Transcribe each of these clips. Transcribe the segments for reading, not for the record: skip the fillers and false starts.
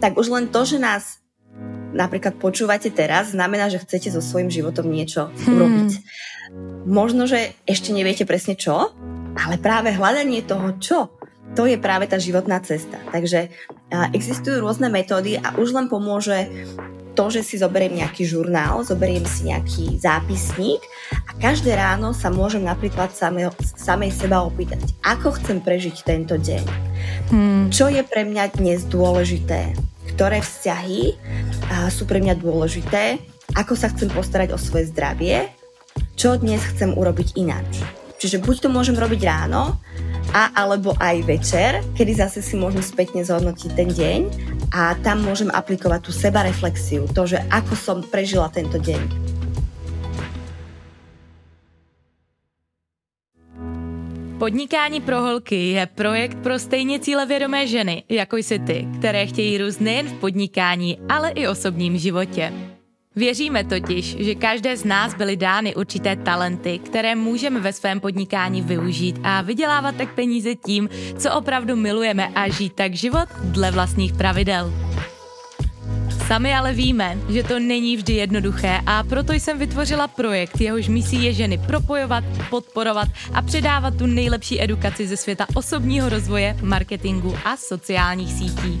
tak už len to, že nás napríklad počúvate teraz, znamená, že chcete so svojím životom niečo urobiť. Možno, že ešte neviete presne čo, ale práve hľadanie toho čo, to je práve tá životná cesta. Takže existujú rôzne metódy a už len pomôže to, že si zoberiem nejaký žurnál, zoberiem si nejaký zápisník a každé ráno sa môžem napríklad samej seba opýtať, ako chcem prežiť tento deň, čo je pre mňa dnes dôležité, ktoré vzťahy sú pre mňa dôležité, ako sa chcem postarať o svoje zdravie, čo dnes chcem urobiť ináč. Čiže buď to môžem robiť ráno, alebo aj večer, kedy zase si môžem spätne zhodnotiť ten deň a tam môžem aplikovať tú sebareflexiu, to, že ako som prežila tento deň. Podnikání pro holky je projekt pro stejně cílevědomé ženy, jako jsi ty, které chtějí růst nejen v podnikání, ale i osobním životě. Věříme totiž, že každé z nás byly dány určité talenty, které můžeme ve svém podnikání využít a vydělávat tak peníze tím, co opravdu milujeme a žít tak život dle vlastních pravidel. Sami ale víme, že to není vždy jednoduché a proto jsem vytvořila projekt, jehož misí je ženy propojovat, podporovat a předávat tu nejlepší edukaci ze světa osobního rozvoje, marketingu a sociálních sítí.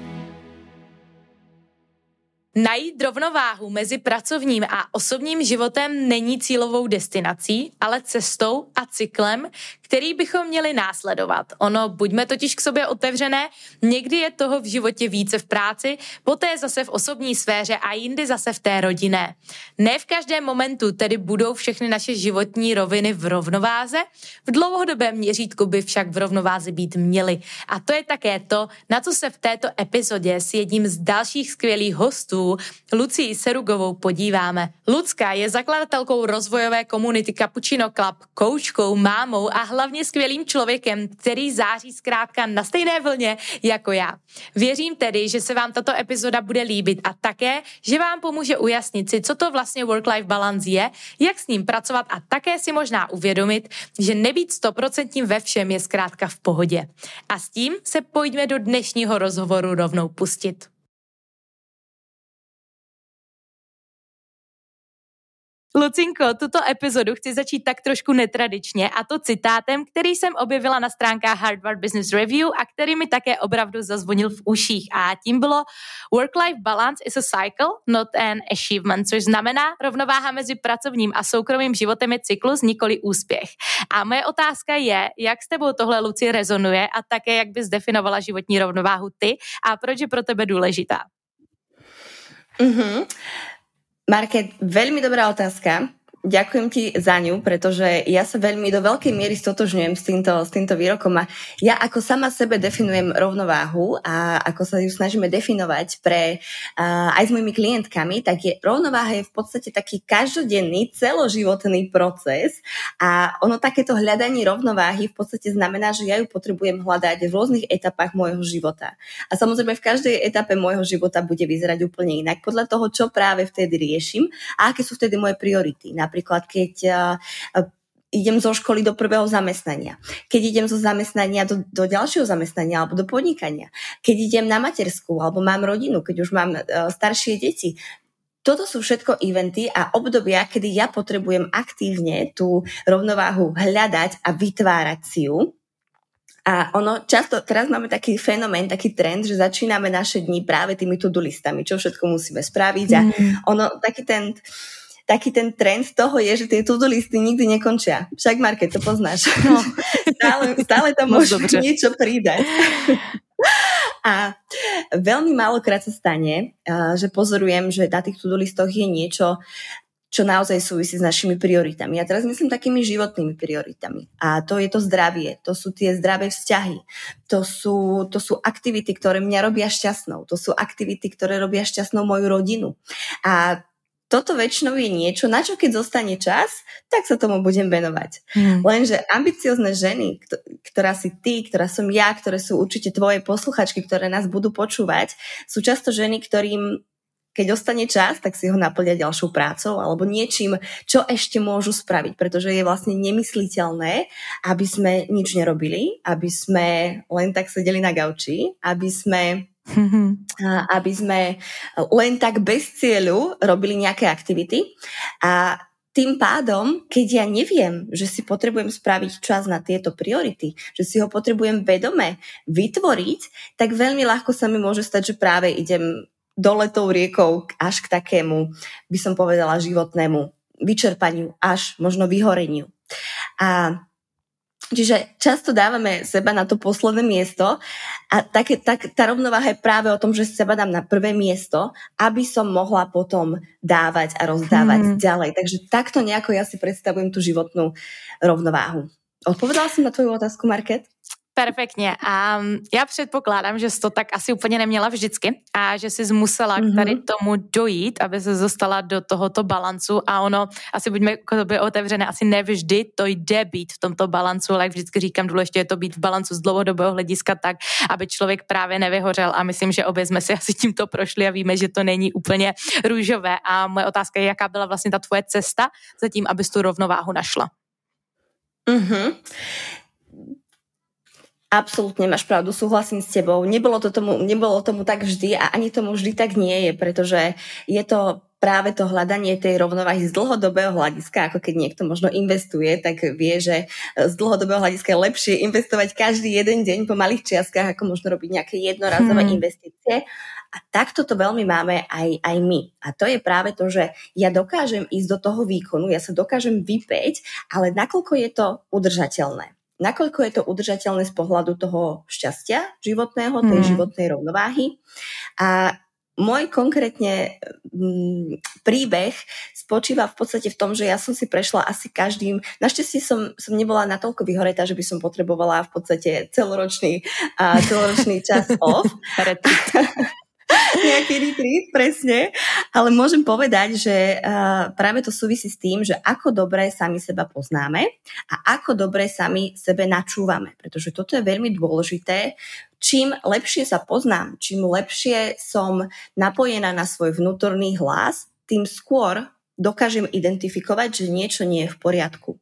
Najít rovnováhu mezi pracovním a osobním životem není cílovou destinací, ale cestou a cyklem, který bychom měli následovat. Ono, buďme totiž k sobě otevřené, někdy je toho v životě více v práci, poté zase v osobní sféře a jindy zase v té rodinné. Ne v každém momentu tedy budou všechny naše životní roviny v rovnováze, v dlouhodobém měřítku by však v rovnováze být měly. A to je také to, na co se v této epizodě s jedním z dalších skvělých hostů, Lucii Serugovou, podíváme. Lucka je zakladatelkou rozvojové komunity Cappuccino Club, koučkou, mámou a hlavně skvělým člověkem, který září zkrátka na stejné vlně jako já. Věřím tedy, že se vám tato epizoda bude líbit a také, že vám pomůže ujasnit si, co to vlastně work-life balance je, jak s ním pracovat a také si možná uvědomit, že nebýt 100% ve všem je zkrátka v pohodě. A s tím se pojďme do dnešního rozhovoru rovnou pustit. Lucinko, tuto epizodu chci začít tak trošku netradičně, a to citátem, který jsem objevila na stránkách Harvard Business Review a který mi také opravdu zazvonil v uších, a tím bylo: Work-life balance is a cycle, not an achievement, což znamená, rovnováha mezi pracovním a soukromým životem je cyklus, nikoli úspěch. A moje otázka je, jak s tebou tohle, Luci, rezonuje a také jak bys definovala životní rovnováhu ty a proč je pro tebe důležitá? Market, veľmi dobrá otázka. Ďakujem ti za ňu, pretože ja sa veľmi do veľkej miery stotožňujem s týmto výrokom a ja ako sama sebe definujem rovnováhu a ako sa ju snažíme definovať aj s mojimi klientkami, tak rovnováha je v podstate taký každodenný, celoživotný proces a ono takéto hľadanie rovnováhy v podstate znamená, že ja ju potrebujem hľadať v rôznych etapách môjho života. A samozrejme v každej etape môjho života bude vyzerať úplne inak podľa toho, čo práve vtedy riešim a aké sú vtedy moje priority. Napríklad, keď idem zo školy do prvého zamestnania, keď idem zo zamestnania do ďalšieho zamestnania alebo do podnikania, keď idem na materskú alebo mám rodinu, keď už mám staršie deti. Toto sú všetko eventy a obdobia, kedy ja potrebujem aktívne tú rovnováhu hľadať a vytvárať si ju. A ono často, teraz máme taký fenomén, taký trend, že začíname naše dni práve tými to-do listami, čo všetko musíme spraviť a ono taký ten trend toho je, že tie to-do listy nikdy nekončia. Však, Market, to poznáš. No. Stále tam môžu niečo pridať. A Veľmi málokrát sa stane, že pozorujem, že na tých to-do listoch je niečo, čo naozaj súvisí s našimi prioritami. Ja teraz myslím takými životnými prioritami. A to je to zdravie, to sú tie zdravé vzťahy, to sú aktivity, ktoré mňa robia šťastnou, to sú aktivity, ktoré robia šťastnou moju rodinu. A toto väčšinou je niečo, na čo keď zostane čas, tak sa tomu budem venovať. Lenže ambiciozne ženy, ktorá si ty, ktorá som ja, ktoré sú určite tvoje posluchačky, ktoré nás budú počúvať, sú často ženy, ktorým keď ostane čas, tak si ho naplňa ďalšou prácou alebo niečím, čo ešte môžu spraviť, pretože je vlastne nemysliteľné, aby sme nič nerobili, aby sme len tak sedeli na gauči, aby sme len tak bez cieľu robili nejaké aktivity. A tým pádom, keď ja neviem, že si potrebujem spraviť čas na tieto priority, že si ho potrebujem vedome vytvoriť, tak veľmi ľahko sa mi môže stať, že práve idem dole tou riekou až k takému, by som povedala, životnému vyčerpaniu, až možno vyhoreniu. A čiže často dávame seba na to posledné miesto a tá rovnováha je práve o tom, že seba dám na prvé miesto, aby som mohla potom dávať a rozdávať ďalej. Takže takto nejako ja si predstavujem tú životnú rovnováhu. Odpovedala som na tvoju otázku, Market? Perfektně. A já předpokládám, že jsi to tak asi úplně neměla vždycky a že jsi musela k tady tomu dojít, aby se dostala do tohoto balancu a ono, asi buďme k tobě otevřené, asi nevždy to jde být v tomto balancu, ale jak vždycky říkám, důležité je to být v balancu z dlouhodobého hlediska tak, aby člověk právě nevyhořel a myslím, že obě jsme si asi tímto prošli a víme, že to není úplně růžové a moje otázka je, jaká byla vlastně ta tvoje cesta za tím, abys tu rovnováhu našla? Absolutne máš pravdu, súhlasím s tebou. Nebolo tomu tak vždy a ani tomu vždy tak nie je, pretože je to práve to hľadanie tej rovnováhy z dlhodobého hľadiska, ako keď niekto možno investuje, tak vie, že z dlhodobého hľadiska je lepšie investovať každý jeden deň po malých čiastkách, ako možno robiť nejaké jednorazové investície. A takto to veľmi máme aj my. A to je práve to, že ja dokážem ísť do toho výkonu, ja sa dokážem vypäť, ale nakoľko je to udržateľné. Nakoľko je to udržateľné z pohľadu toho šťastia životného, tej životnej rovnováhy. A môj konkrétne príbeh spočíva v podstate v tom, že ja som si prešla asi každým. Našťastie som nebola natoľko vyhoretá, že by som potrebovala v podstate celoročný čas off. Nejaký retreat, presne. Ale môžem povedať, že práve to súvisí s tým, že ako dobre sami seba poznáme a ako dobre sami sebe načúvame. Pretože toto je veľmi dôležité. Čím lepšie sa poznám, čím lepšie som napojená na svoj vnútorný hlas, tým skôr dokážem identifikovať, že niečo nie je v poriadku.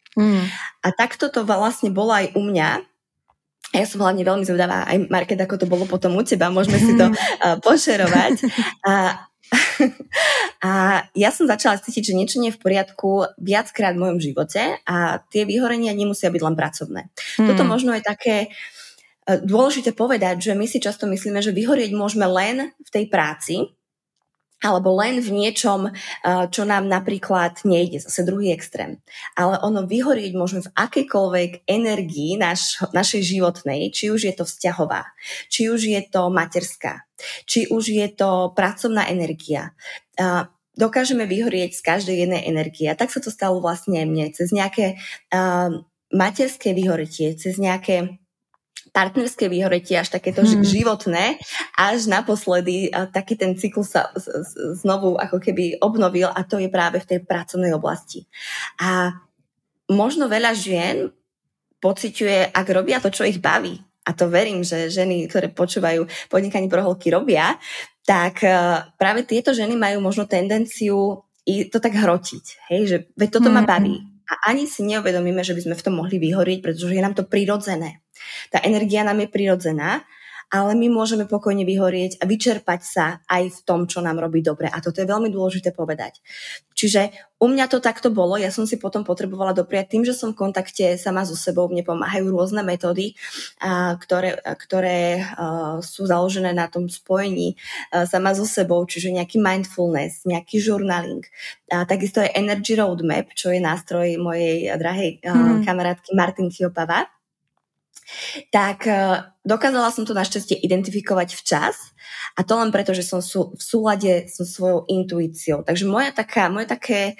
A takto to vlastne bolo aj u mňa. Ja som hlavne veľmi zvedavá, aj Market, ako to bolo potom u teba, môžeme si to pošerovať. A ja som začala cítiť, že niečo nie je v poriadku viackrát v mojom živote a tie vyhorenia nemusia byť len pracovné. Toto možno je také dôležité povedať, že my si často myslíme, že vyhorieť môžeme len v tej práci, alebo len v niečom, čo nám napríklad nejde, zase druhý extrém. Ale ono vyhorieť môžeme v akejkoľvek energii našej životnej, či už je to vzťahová, či už je to materská, či už je to pracovná energia. Dokážeme vyhorieť z každej jednej energie. A tak sa to stalo vlastne mne, cez nejaké materské vyhoretie, cez nejaké partnerské vyhoretie, až takéto životné, až naposledy taký ten cyklus sa znovu ako keby obnovil a to je práve v tej pracovnej oblasti. A možno veľa žien pociťuje, ak robia to, čo ich baví, a to verím, že ženy, ktoré počúvajú Podnikanie pro holky, robia, tak práve tieto ženy majú možno tendenciu to tak hrotiť, hej, že veď toto ma baví. A ani si neuvedomíme, že by sme v tom mohli vyhorieť, pretože je nám to prirodzené. Tá energia nám je prirodzená, ale my môžeme pokojne vyhorieť a vyčerpať sa aj v tom, čo nám robí dobre. A toto je veľmi dôležité povedať. Čiže u mňa to takto bolo, ja som si potom potrebovala dopriať tým, že som v kontakte sama so sebou, mne pomáhajú rôzne metódy, ktoré sú založené na tom spojení sama so sebou, čiže nejaký mindfulness, nejaký journaling. Takisto je Energy Roadmap, čo je nástroj mojej drahej kamarátky Martin Chiopava. tak dokázala som to našťastie identifikovať včas a to len preto, že som v súlade so svojou intuíciou. Takže moje také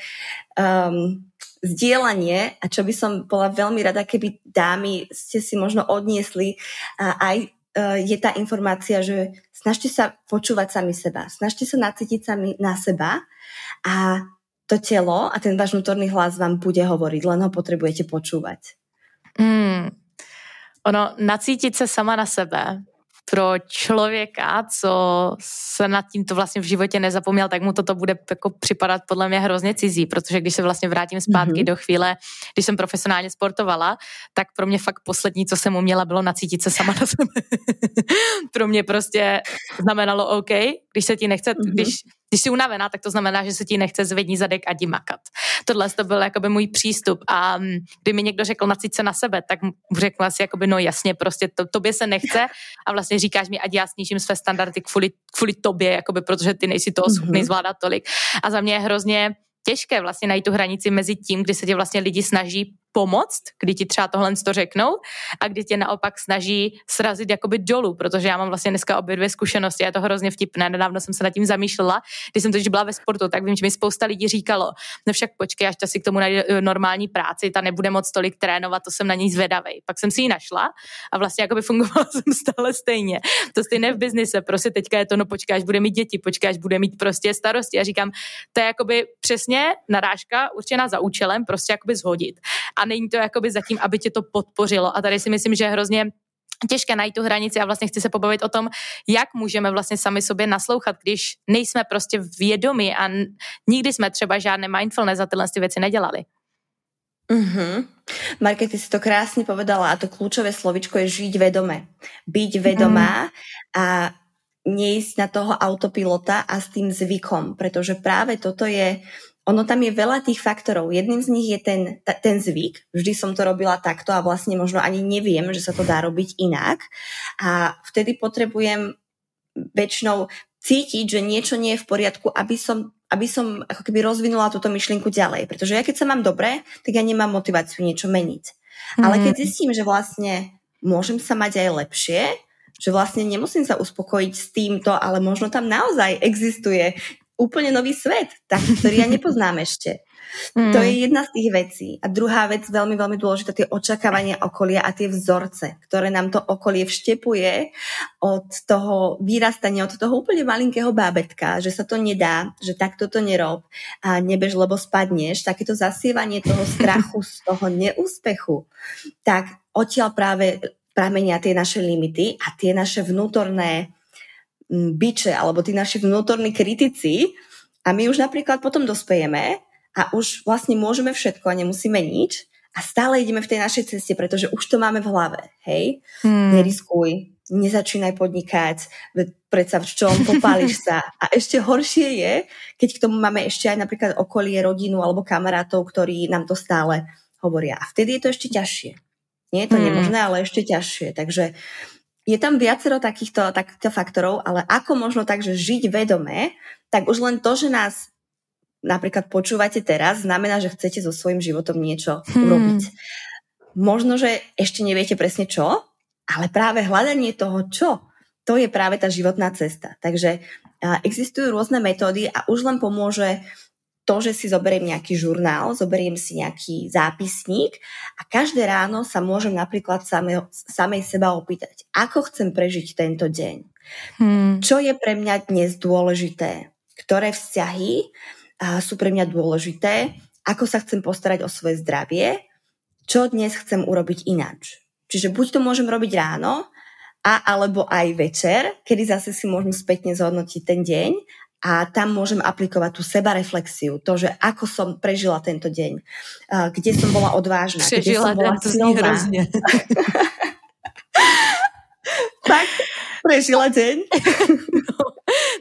zdieľanie, a čo by som bola veľmi rada, keby dámy ste si možno odniesli aj je tá informácia, že snažte sa počúvať sami seba, snažte sa nacítiť sami na seba a to telo a ten váš vnútorný hlas vám bude hovoriť, len ho potrebujete počúvať. Ono, nacítit se sama na sebe pro člověka, co se nad tímto vlastně v životě nezapomněl, tak mu toto bude jako připadat podle mě hrozně cizí, protože když se vlastně vrátím zpátky do chvíle, když jsem profesionálně sportovala, tak pro mě fakt poslední, co jsem uměla, bylo nacítit se sama na sebe. Pro mě prostě znamenalo OK, když se ti nechce, když jsi unavená, tak to znamená, že se ti nechce zvední zadek a jdi makat. Tohle to byl jakoby můj přístup a kdy mi někdo řekl nacít se na sebe, tak řekla si jakoby no jasně, prostě tobě se nechce a vlastně říkáš mi, ať já snížím své standardy kvůli tobě, jakoby, protože ty nejsi toho schopný zvládat tolik. A za mě je hrozně těžké vlastně najít tu hranici mezi tím, kdy se tě vlastně lidi snaží pomoct, kdy ti třeba tohle to řeknou a kdy tě naopak snaží srazit jakoby dolů, protože já mám vlastně dneska obě dvě zkušenosti a je to hrozně vtipné. Nedávno jsem se nad tím zamýšlela, když jsem totiž byla ve sportu, tak vím, že mi spousta lidí říkalo, no však počkej, až ta si k tomu najde normální práci, ta nebude moc tolik trénovat, to jsem na ní zvedavej. Pak jsem si ji našla a vlastně jakoby fungovala jsem stále stejně. To stejné v biznise, prostě teďka je to, no počkej, až bude mít děti, počkej, až bude mít prostě starosti. A říkám, to je jakoby přesně narážka určená za účelem prostě jakoby zhodit. A není to jakoby zatím, aby tě to podpořilo. A tady si myslím, že je hrozně těžké najít tu hranici a vlastně chci se pobavit o tom, jak můžeme vlastně sami sobě naslouchat, když nejsme prostě vědomí a nikdy jsme třeba žádné mindfulness za tyhle věci nedělali. Marke, ty si to krásně povedala a to klíčové slovičko je žít vědomé. Být vědomá a nejít na toho autopilota a s tím zvykom, protože právě toto je. Ono tam je veľa tých faktorov. Jedným z nich je ten zvyk. Vždy som to robila takto a vlastne možno ani neviem, že sa to dá robiť inak. A vtedy potrebujem väčšinou cítiť, že niečo nie je v poriadku, aby som ako keby rozvinula túto myšlienku ďalej. Pretože ja keď sa mám dobre, tak ja nemám motiváciu niečo meniť. Ale keď zistím, že vlastne môžem sa mať aj lepšie, že vlastne nemusím sa uspokojiť s týmto, ale možno tam naozaj existuje úplne nový svet, taký, ktorý ja nepoznám ešte. To je jedna z tých vecí. A druhá vec, veľmi, veľmi dôležitá, tie očakávania okolia a tie vzorce, ktoré nám to okolie vštepuje od toho vyrastania, od toho úplne malinkého bábetka, že sa to nedá, že takto to nerob a nebež, lebo spadneš. Takéto zasievanie toho strachu z toho neúspechu, tak odtiaľ práve pramenia tie naše limity a tie naše vnútorné biče, alebo tí naši vnútorní kritici a my už napríklad potom dospejeme a už vlastne môžeme všetko a nemusíme nič a stále ideme v tej našej ceste, pretože už to máme v hlave, hej? Neriskuj, nezačínaj podnikať, predsa v čom, popáliš sa. A ešte horšie je, keď k tomu máme ešte aj napríklad okolie, rodinu alebo kamarátov, ktorí nám to stále hovoria. A vtedy je to ešte ťažšie. Nie je to nemožné, ale ešte ťažšie. Takže je tam viacero takýchto faktorov, ale ako možno tak, že žiť vedomé, tak už len to, že nás napríklad počúvate teraz, znamená, že chcete so svojím životom niečo urobiť. Možno, že ešte neviete presne čo, ale práve hľadanie toho čo, to je práve tá životná cesta. Takže existujú rôzne metódy a už len pomôže to, že si zoberiem nejaký žurnál, zoberiem si nejaký zápisník a každé ráno sa môžem napríklad samej seba opýtať, ako chcem prežiť tento deň? Čo je pre mňa dnes dôležité? Ktoré vzťahy sú pre mňa dôležité? Ako sa chcem postarať o svoje zdravie? Čo dnes chcem urobiť ináč? Čiže buď to môžem robiť ráno, alebo aj večer, kedy zase si môžem spätne zhodnotiť ten deň. A tam môžem aplikovať tú sebareflexiu, to, že ako som prežila tento deň, kde som bola odvážna, prežila, kde som bola silná. Tak, prežila deň.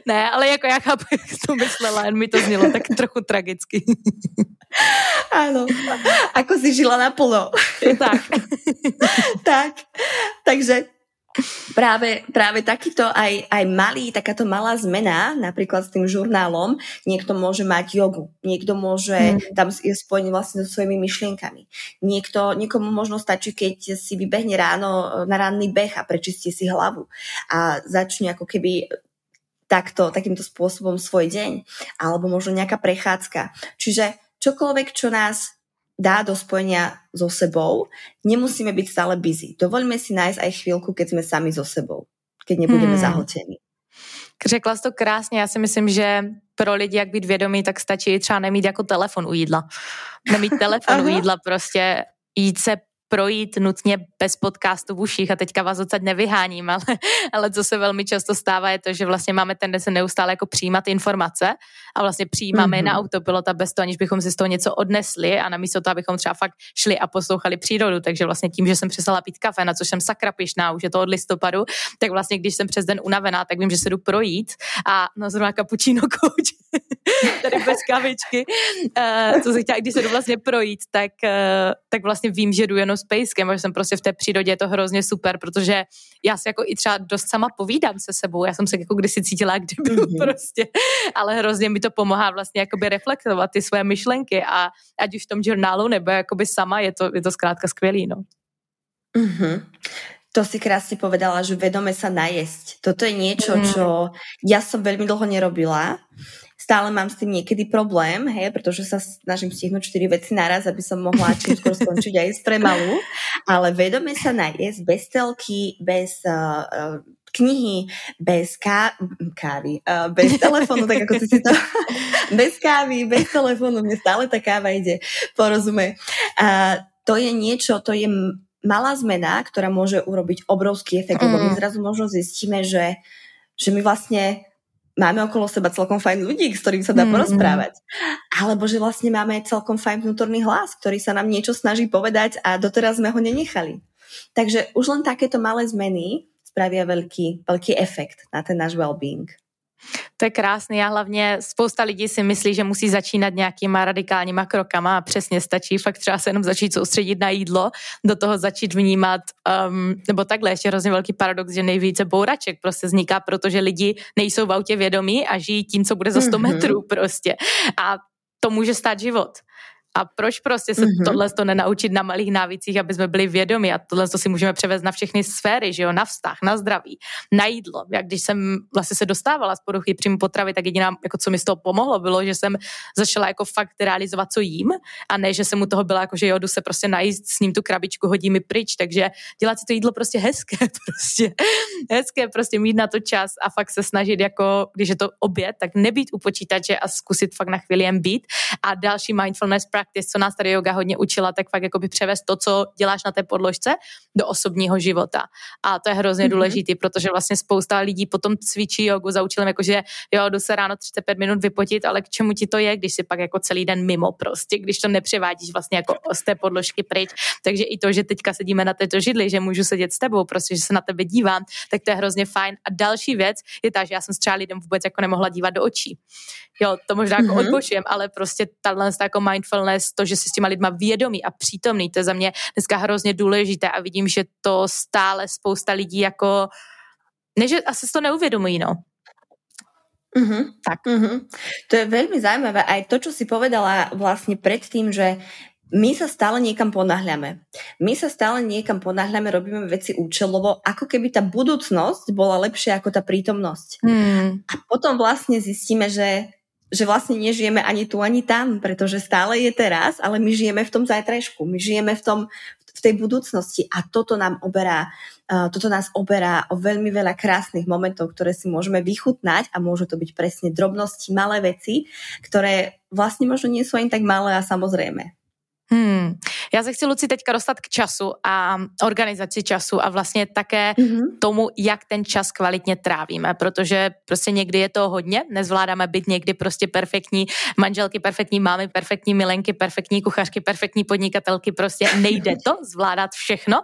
Ne, ale jako já chápu, jak to myslela, jen mi to znělo tak trochu tragicky. Ano, ako si žila naplno. Tak. Tak, takže Práve takýto aj malý, takáto malá zmena, napríklad s tým žurnálom, niekto môže mať jogu, niekto môže tam je spojený vlastne so svojimi myšlienkami. Niekomu možno stačí, keď si vybehne ráno na ranný beh a prečistí si hlavu a začne ako keby takýmto spôsobom svoj deň, alebo možno nejaká prechádzka. Čiže čokoľvek, čo nás dá do spojenia so sebou, nemusíme byť stále busy. Dovoľme si nájsť aj chvíľku, keď sme sami so sebou, keď nebudeme zahlcení. Řekla jsi to krásně, já si myslím, že pro lidi, jak být vědomí, tak stačí třeba nemít jako telefon u jídla. Nemít telefon u jídla, prostě jít se projít nutně bez podcastu v uších a teďka vás odsaď nevyháním, ale co se velmi často stává je to, že vlastně máme tendence neustále jako přijímat informace a vlastně přijímáme na autopilota bez toho, aniž bychom si z toho něco odnesli a namísto toho, abychom třeba fakt šli a poslouchali přírodu, takže vlastně tím, že jsem přestala pít kafe, na což jsem sakra pyšná, už je to od listopadu, tak vlastně když jsem přes den unavená, tak vím, že se jdu projít a no zrovna cappuccino coach tady bez kavičky, co se chtěla, když se jdu vlastně projít, tak vlastně vím, že jdu jenom spacecam, že jsem prostě v té přírodě, je to hrozně super, protože já se jako i třeba dost sama povídám se sebou, já jsem se jako kdysi cítila, kdyby prostě, ale hrozně mi to pomáhá vlastně jakoby reflektovat ty svoje myšlenky a ať už v tom žurnálu nebo jakoby sama, je to zkrátka skvělý, no. Mm-hmm. To si krásne povedala, že vedome sa najesť. Toto je niečo, čo ja som veľmi dlho nerobila. Stále mám s tým niekedy problém, hej, pretože sa snažím stihnúť 4 veci naraz, aby som mohla čím skôr skončiť aj s premalou. Ale vedome sa najesť bez telky, bez knihy, bez kávy, bez telefónu, tak ako si to... bez kávy, bez telefónu, mne stále tá káva ide, porozume. To je niečo, to je... malá zmena, ktorá môže urobiť obrovský efekt, lebo my zrazu možno zistíme, že my vlastne máme okolo seba celkom fajn ľudí, s ktorým sa dá porozprávať. Alebo že vlastne máme celkom fajn vnútorný hlas, ktorý sa nám niečo snaží povedať a doteraz sme ho nenechali. Takže už len takéto malé zmeny spravia veľký efekt na ten náš well-being. To je krásný, já hlavně spousta lidí si myslí, že musí začínat nějakýma radikálníma krokama a přesně stačí fakt třeba se jenom začít soustředit na jídlo, do toho začít vnímat, nebo takhle, ještě hrozně velký paradox, že nejvíce bouraček prostě vzniká, protože lidi nejsou v autě vědomí a žijí tím, co bude za 100 metrů prostě a to může stát život. A proč prostě se tohle to nenaučit na malých návicích, aby jsme byli vědomi a tohle to si můžeme převést na všechny sféry, že jo, na vztah, na zdraví, na jídlo. Jak když jsem vlastně se dostávala z poruchy příjmu potravy, tak jediná, jako co mi z toho pomohlo, bylo, že jsem začala jako fakt realizovat, co jím a ne, že jsem u toho byla jako, že jo, jdu se prostě najíst, s ním tu krabičku hodí mi pryč, takže dělat si to jídlo prostě hezké, mít na to čas a fakt se snažit jako, když je to oběd, tak nebýt u počítače a zkusit fakt na chvíli jen být. A další mindfulness practice, co nás tady yoga hodně učila, tak fakt jakoby převést to, co děláš na té podložce do osobního života. A to je hrozně důležitý, protože vlastně spousta lidí potom cvičí jogu za účelem, jakože jo, jdu se ráno 35 minut vypotit, ale k čemu ti to je, když si pak jako celý den mimo prostě, když to nepřevádíš vlastně jako z té podložky pryč. Takže i to, že teďka sedíme na této židli, že můžu sedět s tebou, prostě, že se na tebe dívám, tak to je hrozně fajn. A další věc je ta, že já jsem třeba lidem vůbec jako nemohla dívat do očí. Jo, to možná jako odbočujem, ale prostě tato jako mindfulness, to, že si s těma lidma vědomí a přítomný, to je za mě dneska hrozně důležité a vidím, že to stále spousta lidí jako, ne, že asi to neuvědomují, no. Tak. To je velmi zajímavé. A to, čo si povedala vlastně predtým, že my sa stále niekam ponáhľame. Robíme veci účelovo, ako keby tá budúcnosť bola lepšia ako tá prítomnosť. A potom vlastne zistíme, že vlastne nežijeme ani tu, ani tam, pretože stále je teraz, ale my žijeme v tom zajtrajšku, my žijeme v tej budúcnosti a toto nás oberá o veľmi veľa krásnych momentov, ktoré si môžeme vychutnať a môžu to byť presne drobnosti, malé veci, ktoré vlastne možno nie sú ani tak malé a samozrejme. Já se chci, Luci, teďka dostat k času a organizaci času a vlastně také tomu, jak ten čas kvalitně trávíme, protože prostě někdy je to hodně, nezvládáme být někdy prostě perfektní manželky, perfektní mámy, perfektní milenky, perfektní kuchařky, perfektní podnikatelky, prostě nejde to zvládat všechno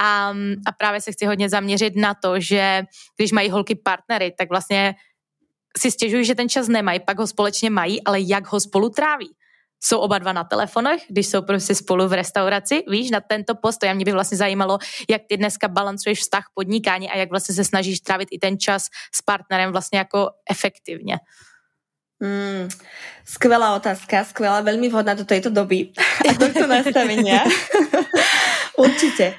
a právě se chci hodně zaměřit na to, že když mají holky partnery, tak vlastně si stěžují, že ten čas nemají, pak ho společně mají, ale jak ho spolu tráví. jsou oba dva na telefonech, když jsou prostě spolu v restauraci, víš, na tento postoj. A mě by vlastně zajímalo, jak ty dneska balancuješ vztah podnikání a jak vlastně se snažíš trávit i ten čas s partnerem vlastně jako efektivně. Skvelá otázka, skvelá, veľmi vhodná do tejto doby a tohto nastavenia. Určite.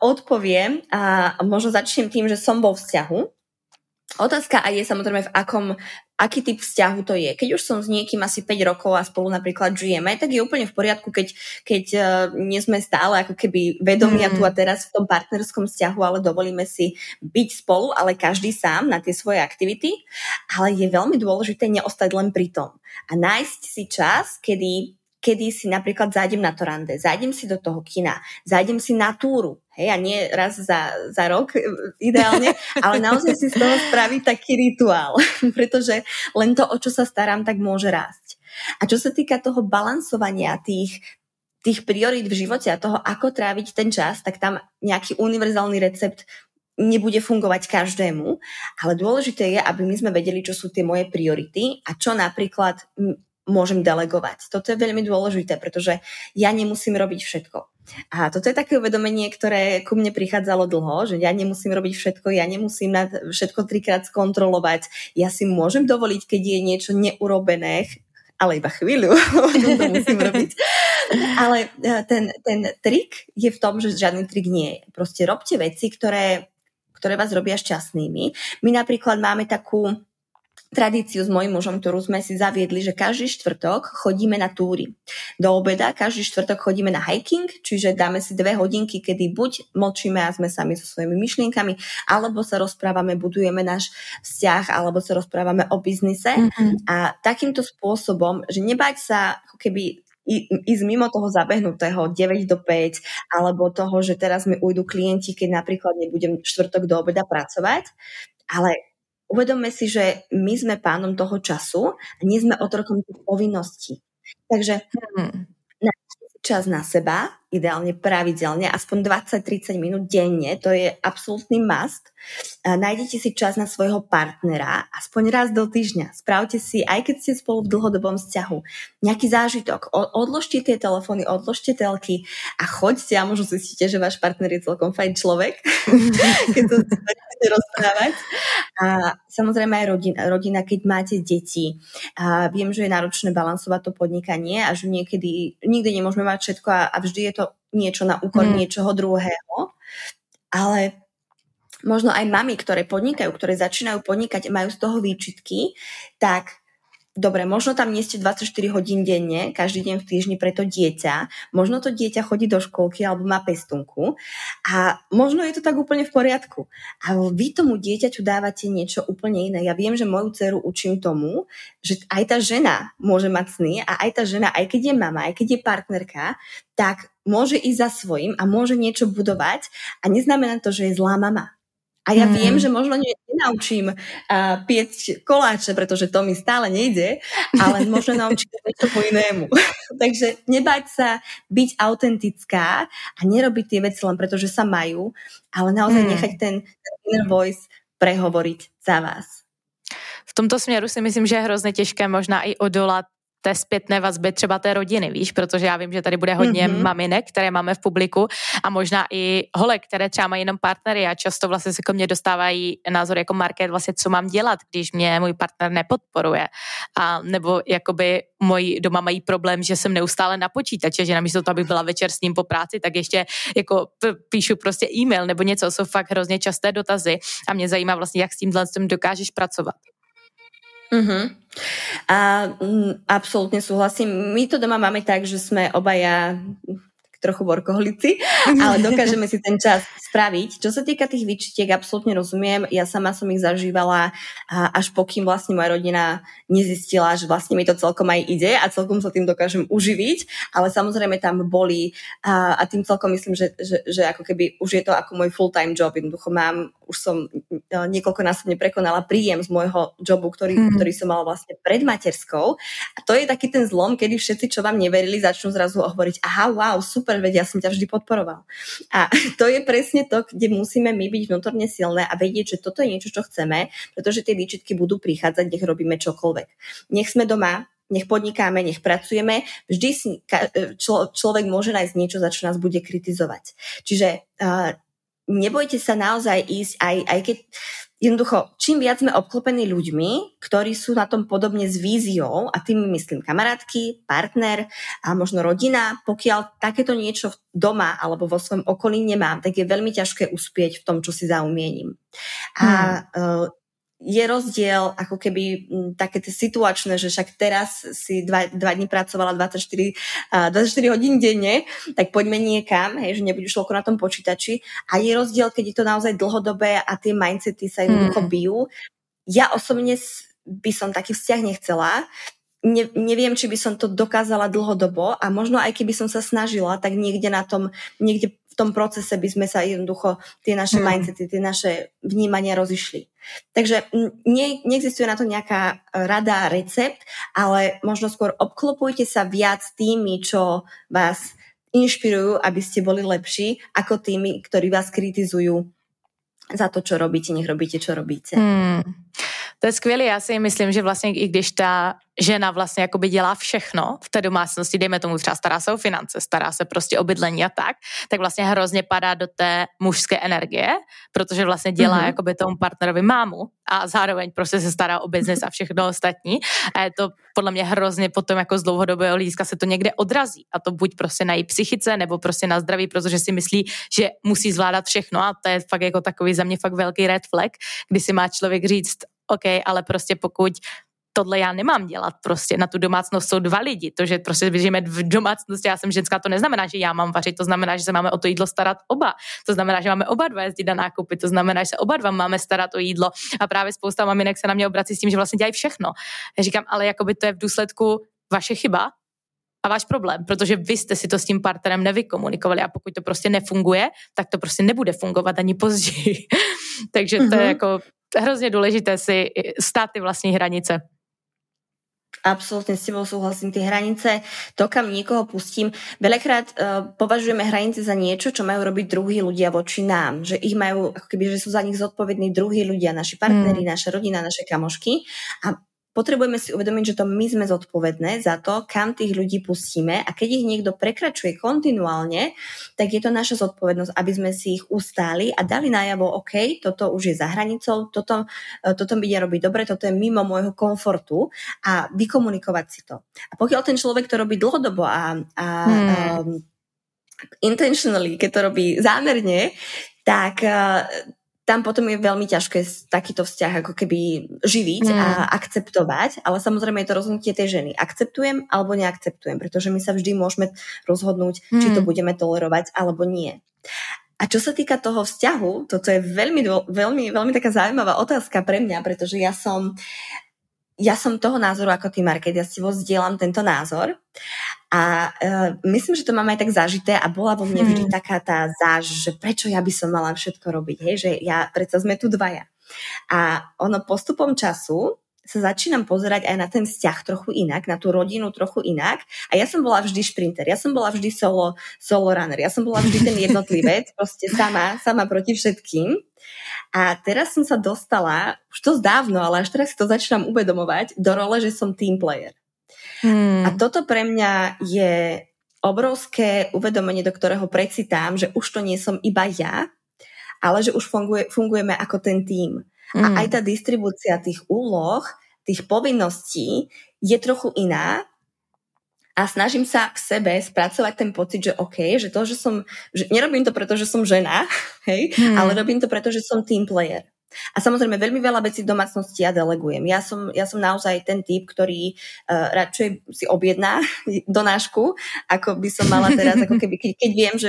Odpoviem a možno začnem tým, že som vo vzťahu. Otázka aj je samozrejme v aký typ vzťahu to je. Keď už som s niekým asi 5 rokov a spolu napríklad žijeme, tak je úplne v poriadku, keď nie sme stále ako keby vedomia tu a teraz v tom partnerskom vzťahu, ale dovolíme si byť spolu, ale každý sám na tie svoje aktivity. Ale je veľmi dôležité neostať len pri tom a nájsť si čas, kedy si napríklad zájdem na to rande, zájdem si do toho kina, zájdem si na túru, hej, a nie raz za rok ideálne, ale naozaj si z toho spraví taký rituál, pretože len to, o čo sa starám, tak môže rásť. A čo sa týka toho balansovania tých priorít v živote a toho, ako tráviť ten čas, tak tam nejaký univerzálny recept nebude fungovať každému, ale dôležité je, aby my sme vedeli, čo sú tie moje priority a čo napríklad môžem delegovať. Toto je veľmi dôležité, pretože ja nemusím robiť všetko. A toto je také uvedomenie, ktoré ku mne prichádzalo dlho, že ja nemusím robiť všetko, ja nemusím všetko 3-krát skontrolovať, ja si môžem dovoliť, keď je niečo neurobené, ale iba chvíľu, to musím robiť. Ale ten trik je v tom, že žiadny trik nie je. Proste robte veci, ktoré vás robia šťastnými. My napríklad máme takú tradíciu s mojím mužom, ktorú sme si zaviedli, že každý štvrtok chodíme na túry. Do obeda každý štvrtok chodíme na hiking, čiže dáme si 2 hodinky, kedy buď mlčíme a sme sami so svojimi myšlienkami, alebo sa rozprávame, budujeme náš vzťah, alebo sa rozprávame o biznise. A takýmto spôsobom, že nebať sa ako keby ísť mimo toho zabehnutého 9 do 5, alebo toho, že teraz mi ujdu klienti, keď napríklad nebudem štvrtok do obeda pracovať, ale uvedomme si, že my sme pánom toho času a nie sme otrokom tých povinností. Takže čas na seba, ideálne pravidelne, aspoň 20-30 minút denne, to je absolútny must. Nájdete si čas na svojho partnera aspoň raz do týždňa. Spravte si, aj keď ste spolu v dlhodobom vzťahu, nejaký zážitok. Odložte tie telefóny, odložte telky a choďte a možno zistíte, že váš partner je celkom fajn človek, keď to chcete rozprávať. A samozrejme aj rodina, keď máte deti. A viem, že je náročné balansovať to podnikanie a že nikdy nemôžeme mať všetko a vždy je to niečo na úkor niečoho druhého. Ale možno aj mami, ktoré podnikajú, ktoré začínajú podnikať, majú z toho výčitky, tak dobre, možno tam nie ste 24 hodín denne, každý deň v týždni pre to dieťa. Možno to dieťa chodí do školky alebo má pestunku a možno je to tak úplne v poriadku. A vy tomu dieťaťu dávate niečo úplne iné. Ja viem, že moju dceru učím tomu, že aj tá žena môže mať sny a aj tá žena, aj keď je mama, aj keď je partnerka, tak môže ísť za svojím a môže niečo budovať a neznamená to, že je zlá mama. A ja viem, že možno nenaučím piecť koláče, pretože to mi stále nejde, ale možno naučím niečo inému. Takže nebať sa byť autentická a nerobiť tie veci len pretože sa majú, ale naozaj nechať ten inner voice prehovoriť za vás. V tomto směru si myslím, že je hrozně těžké možná i odolat té zpětné vazby třeba té rodiny, víš, protože já vím, že tady bude hodně maminek, které máme v publiku a možná i holek, které třeba mají jenom partnery a často vlastně se ke mně dostávají názor jako Market, vlastně co mám dělat, když mě můj partner nepodporuje a nebo jakoby moji doma mají problém, že jsem neustále na počítače, že namísto toho, abych byla večer s ním po práci, tak ještě jako píšu prostě e-mail nebo něco, jsou fakt hrozně časté dotazy a mě zajímá vlastně, jak s tímhle dokážeš pracovat. A absolútne súhlasím. My to doma máme tak, že sme obaja trochu workoholici, ale dokážeme si ten čas spraviť. Čo sa týka tých výčitiek, absolútne rozumiem. Ja sama som ich zažívala až pokým vlastne moja rodina nezistila, že vlastne mi to celkom aj ide a celkom sa tým dokážem uživiť, ale samozrejme tam boli a tým celkom myslím, že ako keby už je to ako môj full-time job. Jednoducho už som niekoľkonásobne prekonala príjem z môjho jobu, ktorý som mala vlastne pred materskou. A to je taký ten zlom, kedy všetci, čo vám neverili, začnú zrazu hovoriť: aha, wow, super, veď ja som ťa vždy podporoval. A to je presne to, kde musíme my byť vnútorne silné a vedieť, že toto je niečo, čo chceme, pretože tie výčitky budú prichádzať, nech robíme čokoľvek. Nech sme doma, nech podnikáme, nech pracujeme, vždy si človek môže nájsť niečo, za čo nás bude kritizovať. Čiže nebojte sa naozaj ísť, aj keď jednoducho, čím viac sme obklopení ľuďmi, ktorí sú na tom podobne s víziou, a tým myslím kamarátky, partner a možno rodina, pokiaľ takéto niečo doma alebo vo svojom okolí nemám, tak je veľmi ťažké uspieť v tom, čo si zaumiením. A je rozdiel ako keby také tie situačné, že však teraz si dva dní pracovala 24 hodín denne, tak poďme niekam, hej, že nebudeš toľko na tom počítači. A je rozdiel, keď je to naozaj dlhodobé a tie mindsety sa jednoducho bijú. Ja osobne by som taký vzťah nechcela. Neviem, či by som to dokázala dlhodobo a možno aj keby som sa snažila, tak niekde v tom procese by sme sa jednoducho tie naše mindsety, tie naše vnímania rozišli. Takže neexistuje na to nejaká rada, recept, ale možno skôr obklopujte sa viac tými, čo vás inšpirujú, aby ste boli lepší, ako tými, ktorí vás kritizujú za to, čo robíte, nech robíte, čo robíte. To je skvělé, já si myslím, že vlastně i když ta žena vlastně jakoby dělá všechno v té domácnosti, dejme tomu třeba stará se o finance, stará se prostě o bydlení a tak vlastně hrozně padá do té mužské energie, protože vlastně dělá jakoby tomu partnerovi mámu a zároveň prostě se stará o biznis a všechno ostatní a je to podle mě hrozně potom jako z dlouhodobého hlediska se to někde odrazí a to buď prostě na její psychice nebo prostě na zdraví, protože si myslí, že musí zvládat všechno a to je fakt jako takový za mě fakt velký red flag, kdy si má člověk říct OK, ale prostě pokud tohle já nemám dělat, prostě na tu domácnost jsou dva lidi, to, že prostě žijeme v domácnosti, já jsem ženská, to neznamená, že já mám vařit, to znamená, že se máme o to jídlo starat oba, to znamená, že máme oba dva jezdit na nákupy, to znamená, že se oba dva máme starat o jídlo a právě spousta maminek se na mě obrací s tím, že vlastně dělají všechno. Já říkám, ale jakoby to je v důsledku vaše chyba a váš problém, protože vy jste si to s tím partnerem nevykomunikovali a pokud to prostě nefunguje, tak to prostě nebude fungovat ani později. Takže to je jako hrozně důležité si stát ty vlastní hranice. Absolutně s tebou souhlasím, ty hranice, to, kam niekoho pustím. Veľakrát považujeme hranice za niečo, čo majú robiť druhí ľudia voči nám, že ich majú, ako keby, že sú za nich zodpovední druhí ľudia, naši partneri, naša rodina, naše kamošky a potrebujeme si uvedomiť, že to my sme zodpovedné za to, kam tých ľudí pustíme a keď ich niekto prekračuje kontinuálne, tak je to naša zodpovednosť, aby sme si ich ustáli a dali najavo, OK, toto už je za hranicou, toto mi ide robiť dobre, toto je mimo môjho komfortu a vykomunikovať si to. A pokiaľ ten človek to robí dlhodobo a intentionally, keď to robí zámerne, tak tam potom je veľmi ťažké takýto vzťah ako keby živiť a akceptovať, ale samozrejme je to rozhodnutie tej ženy. Akceptujem alebo neakceptujem, pretože my sa vždy môžeme rozhodnúť, či to budeme tolerovať alebo nie. A čo sa týka toho vzťahu, toto je veľmi taká zaujímavá otázka pre mňa, pretože ja som toho názoru ako ty, Markéta, ja s tebou zdieľam tento názor. A myslím, že to mám aj tak zažité a bola vo mne vždy taká tá záž, že prečo ja by som mala všetko robiť, hej, že ja, predsa sme tu dvaja. A ono postupom času sa začínam pozerať aj na ten vzťah trochu inak, na tú rodinu trochu inak a ja som bola vždy šprinter, ja som bola vždy solo runner, ja som bola vždy ten jednotlivec, proste sama proti všetkým. A teraz som sa dostala, už to dávno, ale až teraz si to začínam uvedomovať, do role, že som team player. A toto pre mňa je obrovské uvedomenie, do ktorého precitám, že už to nie som iba ja, ale že už fungujeme ako ten tím. A aj tá distribúcia tých úloh, tých povinností je trochu iná a snažím sa k sebe spracovať ten pocit, že OK, že to, že som... Že nerobím to preto, že som žena, hej, ale robím to preto, že som team player. A samozrejme, veľmi veľa vecí v domácnosti ja delegujem. Ja som naozaj ten typ, ktorý radšej si objedná donášku, ako by som mala teraz, ako keby, keď viem, že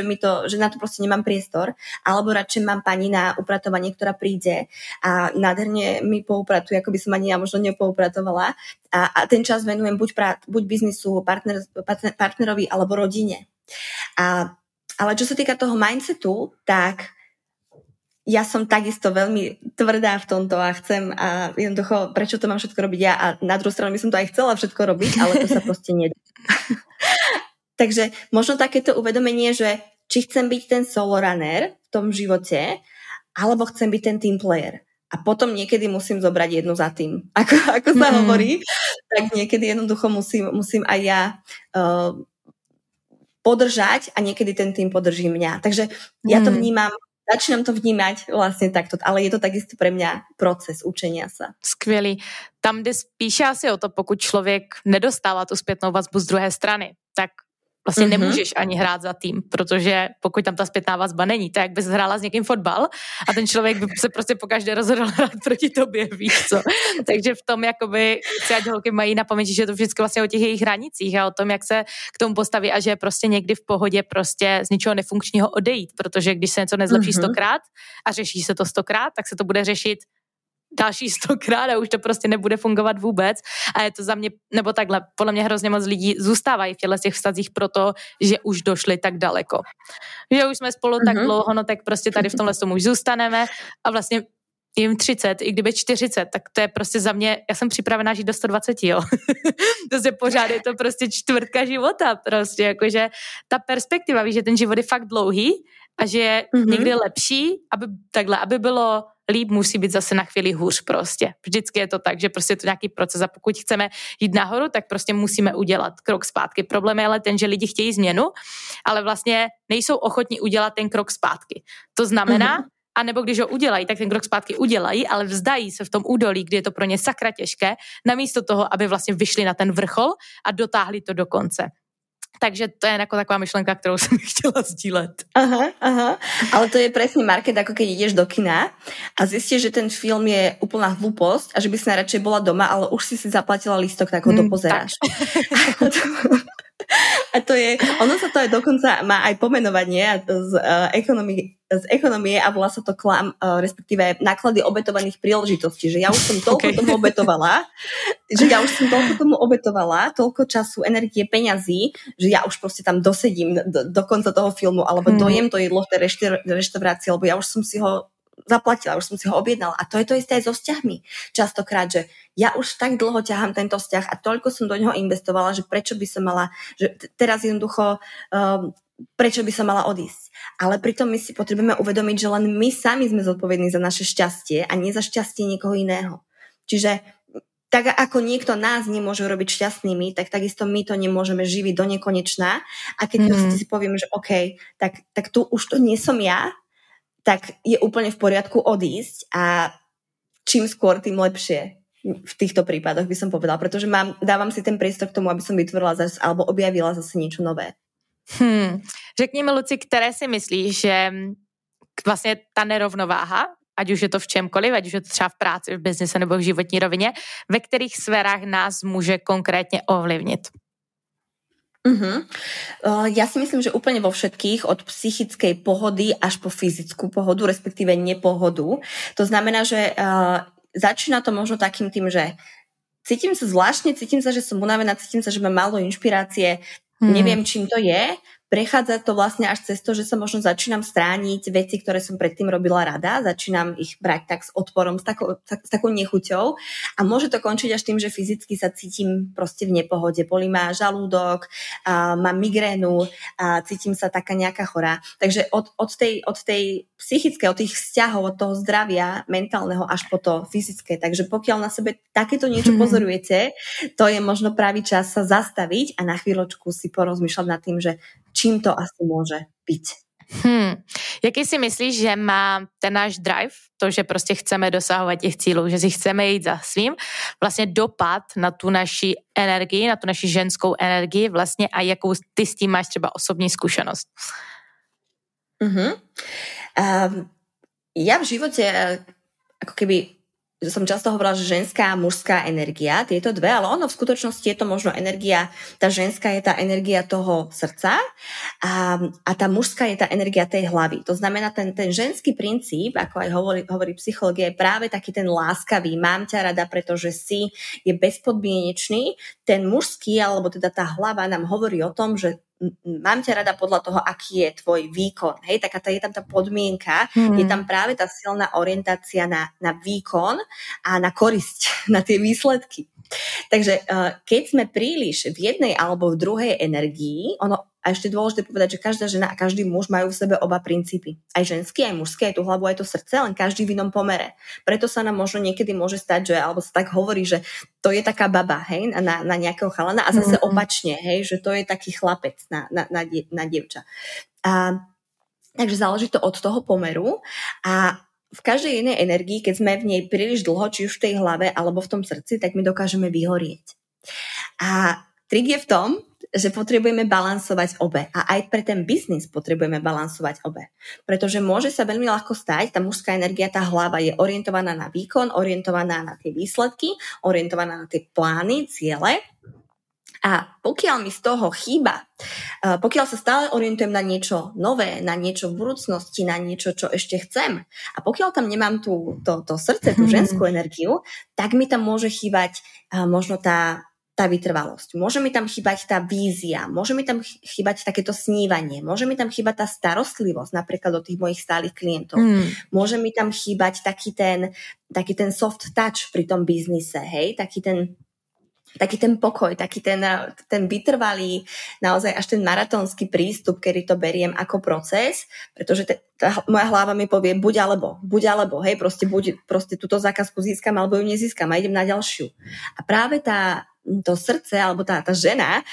na to proste nemám priestor, alebo radšej mám pani na upratovanie, ktorá príde a nádherne mi poupratuje, ako by som ani ja možno nepoupratovala. A ten čas venujem buď biznisu, partnerovi, alebo rodine. Ale čo sa týka toho mindsetu, tak... Ja som takisto veľmi tvrdá v tomto a chcem a jednoducho, prečo to mám všetko robiť ja a na druhú stranu by som to aj chcela všetko robiť, ale to sa proste nedá. Takže možno takéto uvedomenie, že či chcem byť ten solo runner v tom živote, alebo chcem byť ten team player. a potom niekedy musím zobrať jednu za tým. Ako sa hovorí, tak niekedy jednoducho musím aj ja podržať a niekedy ten tým podrží mňa. Takže ja to vnímam, začínam to vnímať vlastne takto, ale je to takisto pre mňa proces učenia sa. Skvělý. Tam jde spíše asi o to, pokud člověk nedostává tu zpětnou vazbu z druhé strany, tak vlastně nemůžeš ani hrát za tým, protože pokud tam ta zpětná vazba není, tak jak bys hrála s někým fotbal a ten člověk by se prostě pokaždé rozhodl hrát proti tobě, víš co. Takže v tom jakoby chci, ať holky mají na paměti, že je to vždycky vlastně o těch jejich hranicích a o tom, jak se k tomu postaví a že je prostě někdy v pohodě prostě z něčeho nefunkčního odejít, protože když se něco nezlepší 100krát a řeší se to 100krát, tak se to bude řešit další 100krát a už to prostě nebude fungovat vůbec a je to za mě, nebo takhle, podle mě hrozně moc lidí zůstávají v těch vztazích proto, že už došli tak daleko. Že už jsme spolu tak dlouho, no tak prostě tady v tomhle tomu už zůstaneme a vlastně jim 30, i kdyby 40, tak to je prostě za mě, já jsem připravená žít do 120, jo. To se pořád je to prostě čtvrtka života prostě, jakože ta perspektiva, víš, že ten život je fakt dlouhý a že je někdy lepší, aby takhle, aby bylo líp, musí být zase na chvíli hůř prostě. Vždycky je to tak, že prostě je to nějaký proces a pokud chceme jít nahoru, tak prostě musíme udělat krok zpátky. Problém je ale ten, že lidi chtějí změnu, ale vlastně nejsou ochotní udělat ten krok zpátky. To znamená, a nebo když ho udělají, tak ten krok zpátky udělají, ale vzdají se v tom údolí, kdy je to pro ně sakra těžké, namísto toho, aby vlastně vyšli na ten vrchol a dotáhli to do konce. Takže to je jako taková myšlenka, kterou jsem chtěla sdílet. Aha. Ale to je presne market, ako keď ideš do kina a zistíš, že ten film je úplná hlúpost a že by si najradšej bola doma, ale už si zaplatila lístok, tak ho to pozeráš. Tak. A to je, ono sa to aj dokonca má aj pomenovanie z ekonomie a volá sa to klam, respektíve náklady obetovaných príležitostí, že ja už som toľko tomu obetovala, toľko času, energie, peňazí, že ja už proste tam dosedím do konca toho filmu, alebo dojem to jedlo v tej reštaurácii, alebo ja už som si ho zaplatila, už som si ho objednala. A to je to isté aj so vzťahmi. Častokrát, že ja už tak dlho ťahám tento vzťah a toľko som do neho investovala, že prečo by som mala, že teraz jednoducho, prečo by som mala odísť. Ale pritom my si potrebujeme uvedomiť, že len my sami sme zodpovední za naše šťastie a nie za šťastie niekoho iného. Čiže tak ako niekto nás nemôže robiť šťastnými, tak takisto my to nemôžeme živiť do nekonečná. A keď si povieme, že OK, tak tu už to nie som ja, tak je úplne v poriadku odísť a čím skôr, tým lepšie v týchto prípadoch by som povedala, pretože dávam si ten priestor k tomu, aby som vytvorila zase, alebo objavila zase niečo nové. Řekni mi, Luci, které si myslíš, že vlastně ta nerovnováha, ať už je to v čemkoliv, ať už je to třeba v práci, v biznise nebo v životní rovině, ve kterých sférách nás může konkrétně ovlivnit? Ja si myslím, že úplne vo všetkých, od psychickej pohody až po fyzickú pohodu, respektíve nepohodu. To znamená, že začína to možno takým tým, že cítim sa zvláštne, cítim sa, že som unavená, cítim sa, že mám málo inšpirácie, neviem, čím to je. Prechádza to vlastne až cez to, že sa možno začínam strániť veci, ktoré som predtým robila rada, začínam ich brať tak s odporom, s takou nechuťou a môže to končiť až tým, že fyzicky sa cítim proste v nepohode. Bolí ma žalúdok, mám migrénu, cítim sa taká nejaká chorá. Takže od tej psychické, od tých vzťahov, od toho zdravia mentálneho až po to fyzické. Takže pokiaľ na sebe takéto niečo pozorujete, to je možno pravý čas sa zastaviť a na chvíľočku si porozmýšľať nad tým, že čím to asi môže byť. Jaký si myslíš, že má ten náš drive, to, že prostě chceme dosahovat těch cílů, že si chceme jít za svým, vlastně dopad na tu naši energii, na tu naši ženskou energii vlastně a jakou ty s tím máš třeba osobní zkušenost? Ja v živote ako keby som často hovorila, že ženská a mužská energia, tieto dve, ale ono v skutočnosti je to možno energia, tá ženská je tá energia toho srdca a tá mužská je tá energia tej hlavy. To znamená, ten ženský princíp, ako aj hovorí psychológia, je práve taký ten láskavý, mám ťa rada, pretože si, je bezpodmienečný. Ten mužský, alebo teda tá hlava nám hovorí o tom, že mám ťa rada podľa toho, aký je tvoj výkon. Hej, taká je tam tá podmienka, je tam práve tá silná orientácia na výkon a na korisť, na tie výsledky. Takže keď sme príliš v jednej alebo v druhej energii, ono, a ešte dôležité povedať, že každá žena a každý muž majú v sebe oba princípy. Aj ženský, aj mužský, aj tú hlavu, aj to srdce, len každý v inom pomere. Preto sa nám možno niekedy môže stať, že, alebo sa tak hovorí, že to je taká baba, hej, na nejakého chalana a zase opačne, hej, že to je taký chlapec na dievča. Takže záleží to od toho pomeru a v každej inej energii, keď sme v nej príliš dlho, či už v tej hlave alebo v tom srdci, tak my dokážeme vyhorieť. A trik je v tom, že potrebujeme balansovať obe. A aj pre ten biznis potrebujeme balansovať obe. Pretože môže sa veľmi ľahko stať, tá mužská energia, tá hlava je orientovaná na výkon, orientovaná na tie výsledky, orientovaná na tie plány, ciele. A pokiaľ mi z toho chýba, pokiaľ sa stále orientujem na niečo nové, na niečo v budúcnosti, na niečo, čo ešte chcem, a pokiaľ tam nemám to srdce, tú ženskú energiu, tak mi tam môže chýbať možno tá vytrvalosť. Môže mi tam chýbať tá vízia, môže mi tam chýbať takéto snívanie, môže mi tam chýbať tá starostlivosť napríklad od tých mojich stálych klientov. Môže mi tam chýbať taký ten soft touch pri tom biznise, hej, taký ten pokoj, taký ten vytrvalý, naozaj až ten maratónsky prístup, kedy to beriem ako proces, pretože moja hlava mi povie buď alebo, hej, proste túto zákazku získam alebo ju nezískam a idem na ďalšiu. A práve to srdce, alebo tá žena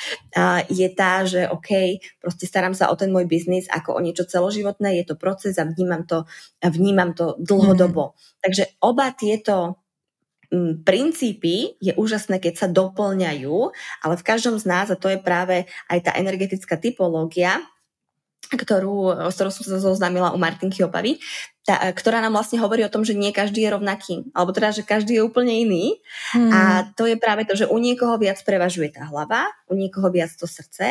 je tá, že okej, proste starám sa o ten môj biznis ako o niečo celoživotné, je to proces a vnímam to dlhodobo. Takže oba tieto princípy je úžasné, keď sa doplňajú, ale v každom z nás, a to je práve aj tá energetická typológia, s ktorou som sa zoznámila u Martin Chiopavy, ktorá nám vlastne hovorí o tom, že nie každý je rovnaký, alebo teda, že každý je úplne iný. A to je práve to, že u niekoho viac prevažuje tá hlava, u niekoho viac to srdce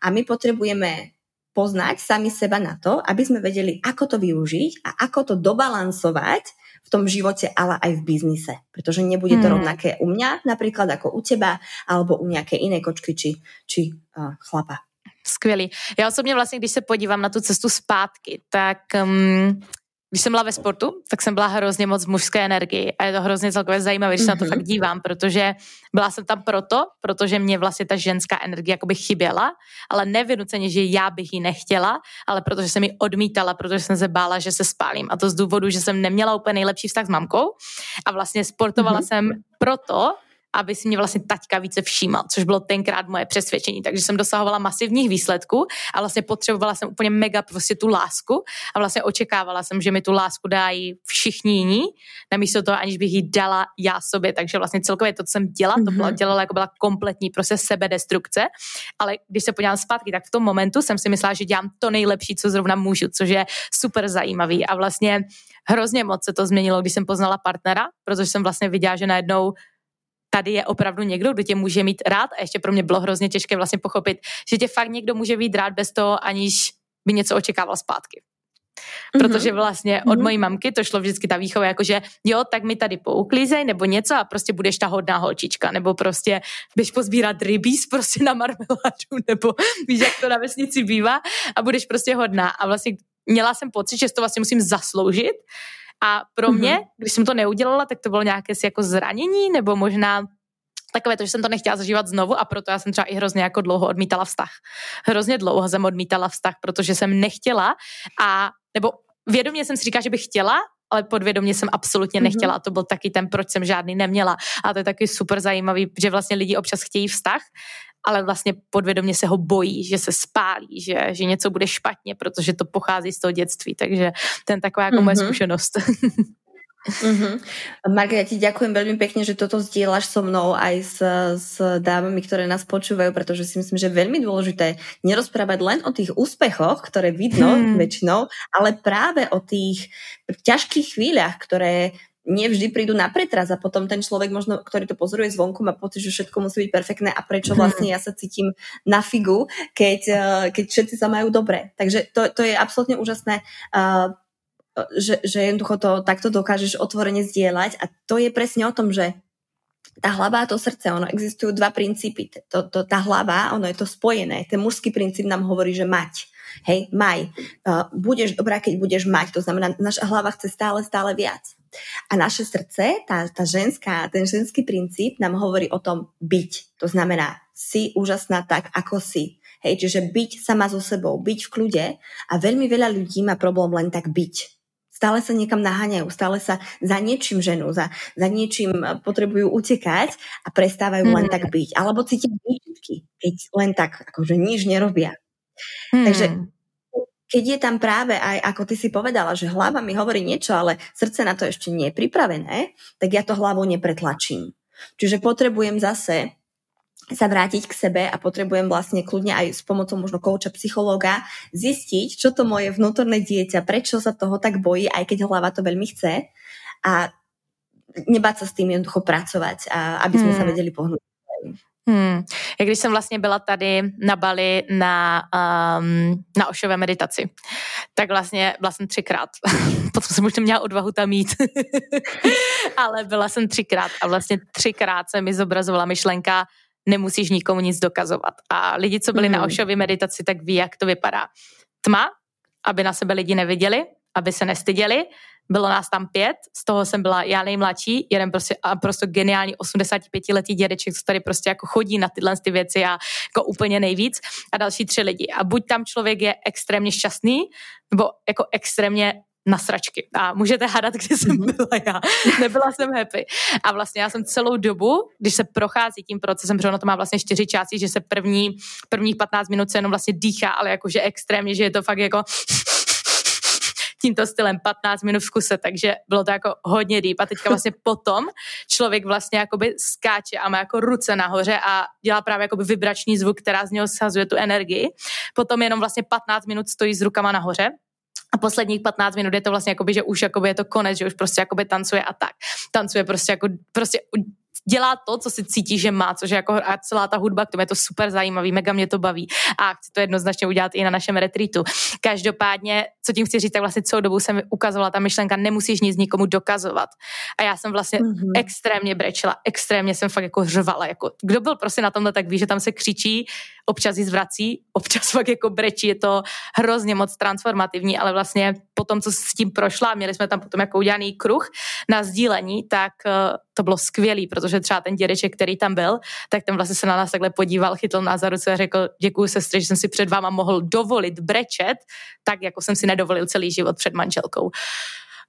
a my potrebujeme poznať sami seba na to, aby sme vedeli, ako to využiť a ako to dobalansovať v tom živote, ale aj v biznise. Pretože nebude to rovnaké u mňa, napríklad ako u teba, alebo u nejaké iné kočky či chlapa. Skvělý. Já osobně vlastně, když se podívám na tu cestu zpátky, tak když jsem byla ve sportu, tak jsem byla hrozně moc v mužské energii a je to hrozně celkově zajímavé, když se na to fakt dívám, protože byla jsem tam protože mě vlastně ta ženská energie jakoby chyběla, ale nevynuceně, že já bych ji nechtěla, ale protože jsem ji odmítala, protože jsem se bála, že se spálím a to z důvodu, že jsem neměla úplně nejlepší vztah s mamkou a vlastně sportovala jsem proto, aby si mě vlastně taťka více všímal, což bylo tenkrát moje přesvědčení. Takže jsem dosahovala masivních výsledků a vlastně potřebovala jsem úplně mega prostě tu lásku a vlastně očekávala jsem, že mi tu lásku dají všichni jiní, namísto toho, aniž bych ji dala já sobě. Takže vlastně celkově to, co jsem dělala, to dělala jako byla kompletní prostě sebedestrukce. Ale když se podívám zpátky, tak v tom momentu jsem si myslela, že dělám to nejlepší, co zrovna můžu, což je super zajímavý. A vlastně hrozně moc se to změnilo, když jsem poznala partnera, protože jsem vlastně viděla, že najednou tady je opravdu někdo, kdo tě může mít rád a ještě pro mě bylo hrozně těžké vlastně pochopit, že tě fakt někdo může mít rád bez toho, aniž by něco očekával zpátky. Protože vlastně od mojí mamky to šlo vždycky ta výchova, jakože jo, tak mi tady pouklízej nebo něco a prostě budeš ta hodná holčička, nebo prostě běž pozbírat rybíz prostě na marmeládu, nebo víš, jak to na vesnici bývá a budeš prostě hodná. A vlastně měla jsem pocit, že to vlastně musím zasloužit. A pro mě, když jsem to neudělala, tak to bylo nějaké jako zranění, nebo možná takové to, že jsem to nechtěla zažívat znovu a proto já jsem třeba i hrozně jako dlouho odmítala vztah. Hrozně dlouho jsem odmítala vztah, protože jsem nechtěla nebo vědomě jsem si říkala, že bych chtěla, ale podvědomě jsem absolutně nechtěla a to byl taky ten, proč jsem žádný neměla. A to je taky super zajímavý, že vlastně lidi občas chtějí vztah, ale vlastně podvědomě se ho bojí, že se spálí, že něco bude špatně, protože to pochází z toho dětství, takže to je taková jako moje zkušenost. Marga, ja ti ďakujem veľmi pekne, že toto zdieľaš so mnou aj s dámami, ktoré nás počúvajú, pretože si myslím, že je veľmi dôležité nerozprávať len o tých úspechoch, ktoré vidno väčšinou, ale práve o tých ťažkých chvíľach, ktoré nevždy prídu na pretras a potom ten človek možno, ktorý to pozoruje zvonku, má pocit, že všetko musí byť perfektné a prečo vlastne ja sa cítim na figu, keď všetci sa majú dobre. Takže to je absolútne úžasné, že jednoducho to takto dokážeš otvorene zdieľať a to je presne o tom, že tá hlava a to srdce, ono existujú dva princípy. Tá hlava, ono je to spojené. Ten mužský princíp nám hovorí, že mať. Hej, maj. Budeš dobrá, keď budeš mať. To znamená, naša hlava chce stále viac. A naše srdce, ten ženský princíp nám hovorí o tom byť. To znamená, si úžasná tak, ako si. Hej, čiže byť sama so sebou, byť v kľude a veľmi veľa ľudí má problém len tak byť. Stále sa niekam naháňajú, stále sa za niečím ženú, za niečím potrebujú utekať a prestávajú len tak byť. Alebo cítia výčitky, keď len tak akože nič nerobia. Takže keď je tam práve aj, ako ty si povedala, že hlava mi hovorí niečo, ale srdce na to ešte nie je pripravené, tak ja to hlavou nepretlačím. Čiže potrebujem zase sa vrátiť k sebe a potrebujem vlastne kľudne aj s pomocou možno kouča, psychológa zistiť, čo to moje vnútorné dieťa, prečo sa toho tak bojí, aj keď hlava to veľmi chce a nebáť sa s tým jednoducho pracovať, a aby sme sa vedeli pohnúť. Jak když jsem vlastně byla tady na Bali na ošové meditaci, tak vlastně byla jsem 3krát. Potom jsem už neměla odvahu tam jít. Ale byla jsem 3krát a vlastně 3krát se mi zobrazovala myšlenka, nemusíš nikomu nic dokazovat. A lidi, co byli na ošové meditaci, tak ví, jak to vypadá. Tma, aby na sebe lidi neviděli, aby se nestyděli. Bylo nás tam 5, z toho jsem byla já nejmladší, jeden prostě geniální 85-letý dědeček, co tady prostě jako chodí na tyhle ty věci a jako úplně nejvíc, a další 3 lidi. A buď tam člověk je extrémně šťastný, nebo jako extrémně na sračky. A můžete hádat, kde jsem byla já. Nebyla jsem happy. A vlastně já jsem celou dobu, když se prochází tím procesem, protože ono to má vlastně 4 části, že se prvních 15 minut se jenom vlastně dýchá, ale jakože extrémně, že je to fakt jako tímto stylem 15 minut v kuse, takže bylo to jako hodně deep. A teďka vlastně potom člověk vlastně jakoby skáče a má jako ruce nahoře a dělá právě jakoby vibrační zvuk, která z něho shazuje tu energii. Potom jenom vlastně 15 minut stojí s rukama nahoře. A posledních 15 minut je to vlastně jakoby, že už jakoby je to konec, že už prostě jakoby tancuje a tak. Tancuje prostě jako, prostě dělá to, co si cítí, že má, což je jako a celá ta hudba, k tomu je to super zajímavý, mega mě to baví a chci to jednoznačně udělat i na našem retreatu. Každopádně, co tím chci říct, tak vlastně celou dobu se mi ukazovala ta myšlenka, nemusíš nic nikomu dokazovat. A já jsem vlastně extrémně brečela, extrémně jsem fakt jako řvala. Jako, kdo byl prostě na tomhle, tak ví, že tam se křičí, občas ji zvrací, občas fakt jako brečí, je to hrozně moc transformativní, ale vlastně potom, co s tím prošla, měli jsme tam potom jako udělaný kruh na sdílení, tak to bylo skvělý, protože třeba ten dědeček, který tam byl, tak ten vlastně se na nás takhle podíval, chytl nás za ruce a řekl, děkuju sestře, že jsem si před váma mohl dovolit brečet, tak jako jsem si nedovolil celý život před manželkou.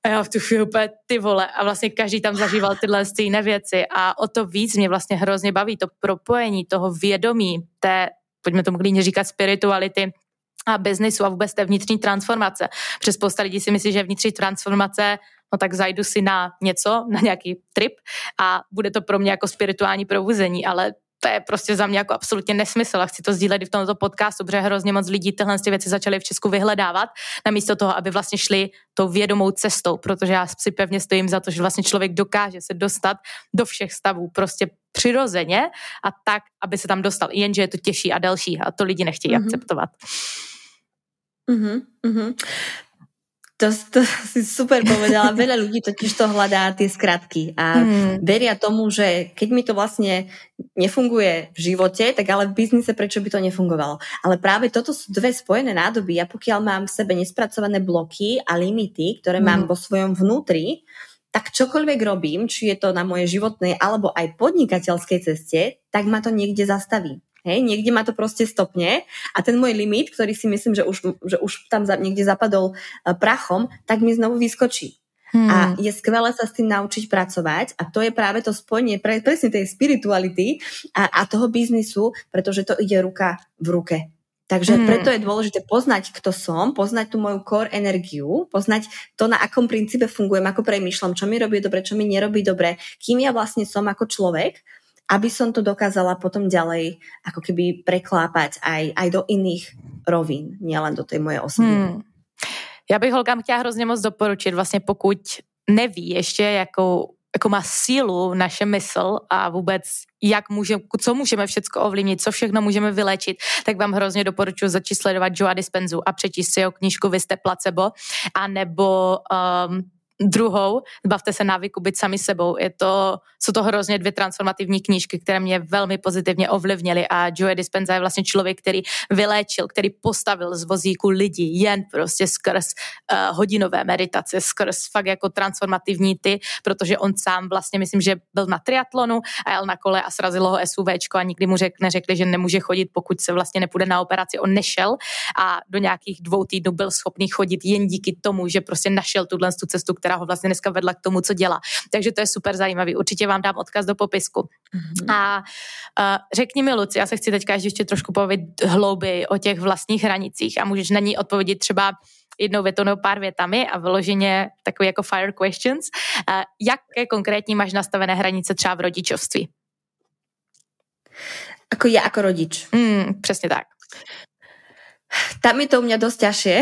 A já v tu chvíli úplně, ty vole, a vlastně každý tam zažíval tyhle stejné věci a o to víc mě vlastně hrozně baví to propojení toho vědomí, té, pojďme tomu klidně říkat, spirituality a biznesu a vůbec té vnitřní transformace. Protože spousta lidí si myslí, že vnitřní transformace, no tak zajdu si na něco, na nějaký trip a bude to pro mě jako spirituální probuzení, ale to je prostě za mě jako absolutně nesmysl a chci to sdílet i v tomto podcastu, protože hrozně moc lidí tyhle věci začaly v Česku vyhledávat namísto toho, aby vlastně šli tou vědomou cestou, protože já si pevně stojím za to, že vlastně člověk dokáže se dostat do všech stavů prostě přirozeně a tak, aby se tam dostal, jenže je to těžší a delší a to lidi nechtějí akceptovat. To si super povedala, veľa ľudí totiž to hľadá tie skratky a veria tomu, že keď mi to vlastne nefunguje v živote, tak ale v biznise prečo by to nefungovalo. Ale práve toto sú dve spojené nádoby a pokiaľ mám v sebe nespracované bloky a limity, ktoré mám vo svojom vnútri, tak čokoľvek robím, či je to na mojej životnej alebo aj podnikateľskej ceste, tak ma to niekde zastaví. Hej, niekde ma to proste stopne a ten môj limit, ktorý si myslím, že už tam niekde zapadol prachom, tak mi znovu vyskočí. A je skvelé sa s tým naučiť pracovať a to je práve to spojenie presne tej spirituality a toho biznisu, pretože to ide ruka v ruke. Takže preto je dôležité poznať, kto som, poznať tú moju core energiu, poznať to, na akom princípe fungujem, ako premýšľam, čo mi robí dobre, čo mi nerobí dobre, kým ja vlastne som ako človek, aby som to dokázala potom ďalej ako keby preklápať aj do iných rovín, nielen do tej mojej osobní. Já bych holkám chtěla hrozně moc doporučit, vlastně pokud neví ještě, jakou má sílu naše mysl a vůbec co můžeme všechno ovlivnit, co všechno můžeme vyléčit, tak vám hrozně doporučuji začít sledovat Joea Dispenzu a přečíst si jeho knížku Vy jste placebo, anebo druhou Zbavte se návyku být sami sebou. Jsou to hrozně dvě transformativní knížky, které mě velmi pozitivně ovlivnily a Joe Dispenza je vlastně člověk, který vyléčil, který postavil z vozíku lidí jen prostě skrz hodinové meditace, skrz fakt jako transformativní ty, protože on sám vlastně myslím, že byl na triatlonu a jel na kole a srazilo ho SUVčko a nikdy mu neřekli, že nemůže chodit, pokud se vlastně nepůjde na operaci. On nešel a do nějakých 2 týdnů byl schopný chodit jen díky tomu, že prostě našel tu cestu, která ho vlastně dneska vedla k tomu, co dělá. Takže to je super zajímavý. Určitě vám dám odkaz do popisku. Mm-hmm. A řekni mi, Luci, já se chci teďka ještě trošku povědět hlouběji o těch vlastních hranicích a můžeš na ní odpovědět třeba jednou větou nebo pár větami a vyloženě takový jako fire questions. Jaké konkrétní máš nastavené hranice třeba v rodičovství? Ako ja, ako rodič. Přesně tak. Tam je to u mňa dosť ťažšie,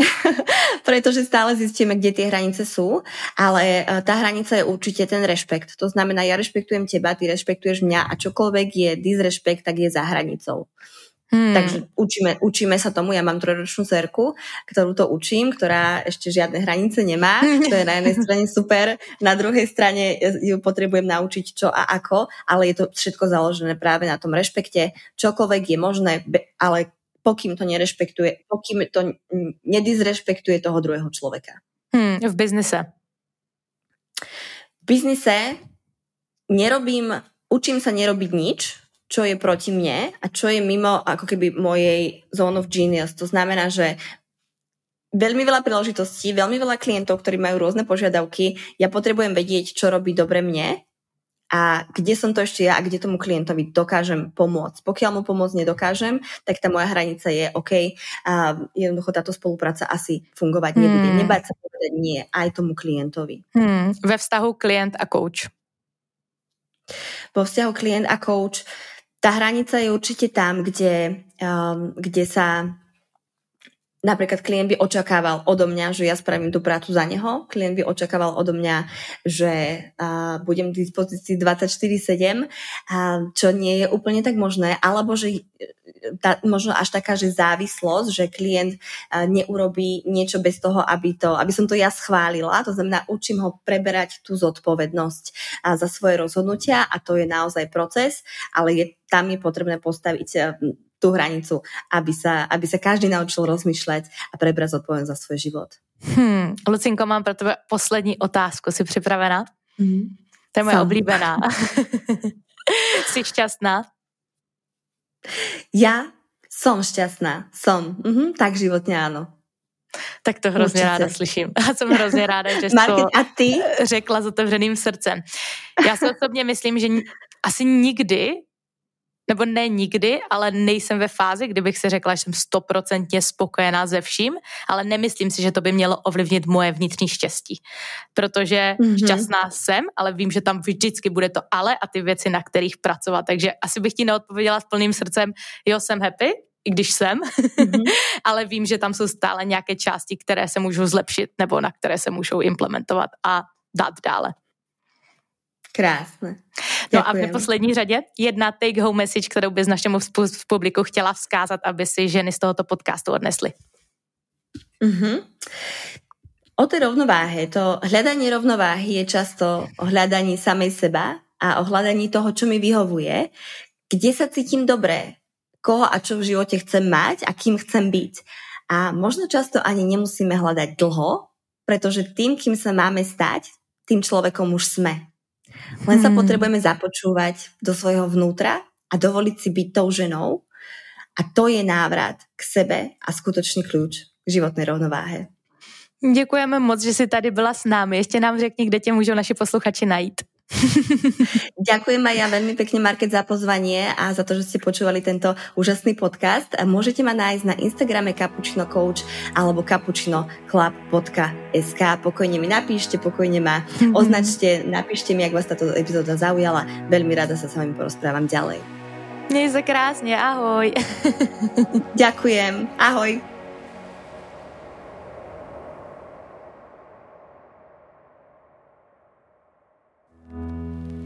pretože stále zistíme, kde tie hranice sú, ale tá hranica je určite ten rešpekt. To znamená, ja rešpektujem teba, ty rešpektuješ mňa a čokoľvek je disrespekt, tak je za hranicou. Takže učíme sa tomu, ja mám 3-ročnú dcerku, ktorú to učím, ktorá ešte žiadne hranice nemá, to je na jednej strane super, na druhej strane ju potrebujem naučiť čo a ako, ale je to všetko založené práve na tom rešpekte, čokoľvek je možné, ale pokým to nedisrešpektuje toho druhého človeka. V biznise? V biznise učím sa nerobiť nič, čo je proti mne a čo je mimo ako keby mojej zone of genius. To znamená, že veľmi veľa príležitostí, veľmi veľa klientov, ktorí majú rôzne požiadavky, ja potrebujem vedieť, čo robí dobre mne a kde som to ešte ja a kde tomu klientovi dokážem pomôcť. Pokiaľ mu pomôcť nedokážem, tak tá moja hranica je OK. A jednoducho táto spolupráca asi fungovať nebude. Nebáť sa povedať nie aj tomu klientovi. Ve vztahu klient a coach. Vo vztahu klient a coach tá hranica je určite tam, kde sa napríklad klient by očakával odo mňa, že ja spravím tú prácu za neho. Klient by očakával odo mňa, že budem k dispozícii 24/7, čo nie je úplne tak možné, alebo že možno až taká, že závislosť, že klient neurobí niečo bez toho, aby som to ja schválila. To znamená, učím ho preberať tú zodpovednosť za svoje rozhodnutia a to je naozaj proces, ale tam je potrebné postaviť tú hranicu, aby sa každý naučil rozmýšľať a prebrať zodpovednosť za svoj život. Lucinko, mám pro tebe poslední otázku. Jsi připravená? To je moje oblíbená. Jsi šťastná? Ja som šťastná. Som. Tak životně ano. Tak to hrozně určitě ráda slyším. Já jsem hrozně ráda, že jsi to řekla s otevřeným srdcem. Já si osobně myslím, že asi nikdy nebo ne nikdy, ale nejsem ve fázi, kdybych si řekla, že jsem 100% spokojená ze vším, ale nemyslím si, že to by mělo ovlivnit moje vnitřní štěstí. Protože šťastná jsem, ale vím, že tam vždycky bude to ale a ty věci, na kterých pracovat. Takže asi bych ti neodpověděla s plným srdcem, jo, jsem happy, i když jsem, ale vím, že tam jsou stále nějaké části, které se můžou zlepšit nebo na které se můžou implementovat a dát dále. Krásné. No a v neposlední řadě 1 take-home message, kterou bys našemu publiku chtěla vzkázat, aby si ženy z tohoto podcastu odnesly. O té rovnováhe, to hľadanie rovnováhy je často o hľadaní samej seba a o hľadaní toho, čo mi vyhovuje, kde sa cítim dobré, koho a čo v živote chcem mať a kým chcem byť. A možno často ani nemusíme hľadať dlho, pretože tým, kým sa máme stať, tým človekom už sme. Len sa potrebujeme započúvať do svojho vnútra a dovoliť si byť tou ženou a to je návrat k sebe a skutočný kľúč k životnej rovnováhe. Děkujeme moc, že jsi tady byla s námi. Ještě nám řekni, kde tě můžou naši posluchači najít. Ďakujem aj ja veľmi pekne, Market, za pozvanie a za to, že ste počúvali tento úžasný podcast. Môžete ma nájsť na Instagrame Cappuccino Coach alebo cappuccinoclub.sk. Pokojne mi napíšte, pokojne ma označte, napíšte mi, ak vás táto epizóda zaujala. Veľmi rada sa s vami porozprávam ďalej. Měj se krásne, ahoj. Ďakujem, ahoj.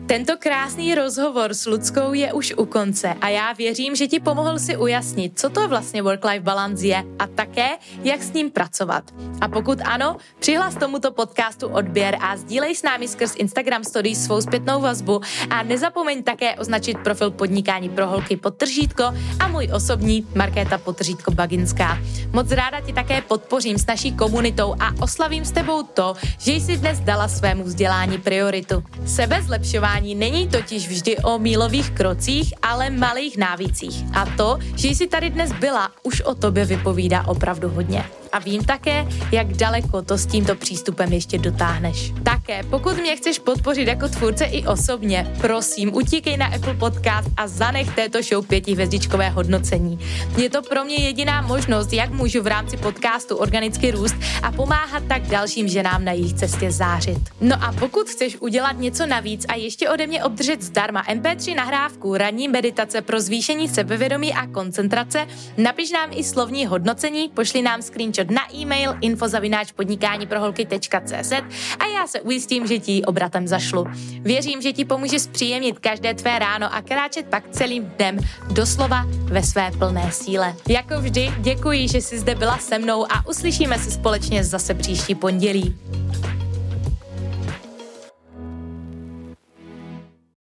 Tento krásný rozhovor s Luckou je už u konce a já věřím, že ti pomohl si ujasnit, co to vlastně work-life balance je a také, jak s ním pracovat. A pokud ano, přihlas tomuto podcastu odběr a sdílej s námi skrz Instagram Stories svou zpětnou vazbu a nezapomeň také označit profil Podnikání pro holky _ a můj osobní Markéta _ Baginská. Moc ráda ti také podpořím s naší komunitou a oslavím s tebou to, že jsi dnes dala svému vzdělání prioritu. Sebezlepšování není totiž vždy o mílových krocích, ale malých návících. A to, že jsi tady dnes byla, už o tobě vypovídá opravdu hodně. A vím také, jak daleko to s tímto přístupem ještě dotáhneš. Také, pokud mě chceš podpořit jako tvůrce i osobně, prosím, utíkej na Apple Podcast a zanech této show 5-hvězdičkové hodnocení. Je to pro mě jediná možnost, jak můžu v rámci podcastu organicky růst a pomáhat tak dalším ženám na jejich cestě zářit. No a pokud chceš udělat něco navíc a ještě ode mě obdržet zdarma MP3 nahrávku ranní meditace pro zvýšení sebevědomí a koncentrace, napiš nám i slovní hodnocení, pošli nám screenshot na e-mail info@podnikániproholky.cz a já se ujistím, že ti ji obratem zašlu. Věřím, že ti pomůže zpříjemnit každé tvé ráno a kráčet pak celým dnem doslova ve své plné síle. Jako vždy děkuji, že jsi zde byla se mnou a uslyšíme se společně zase příští pondělí.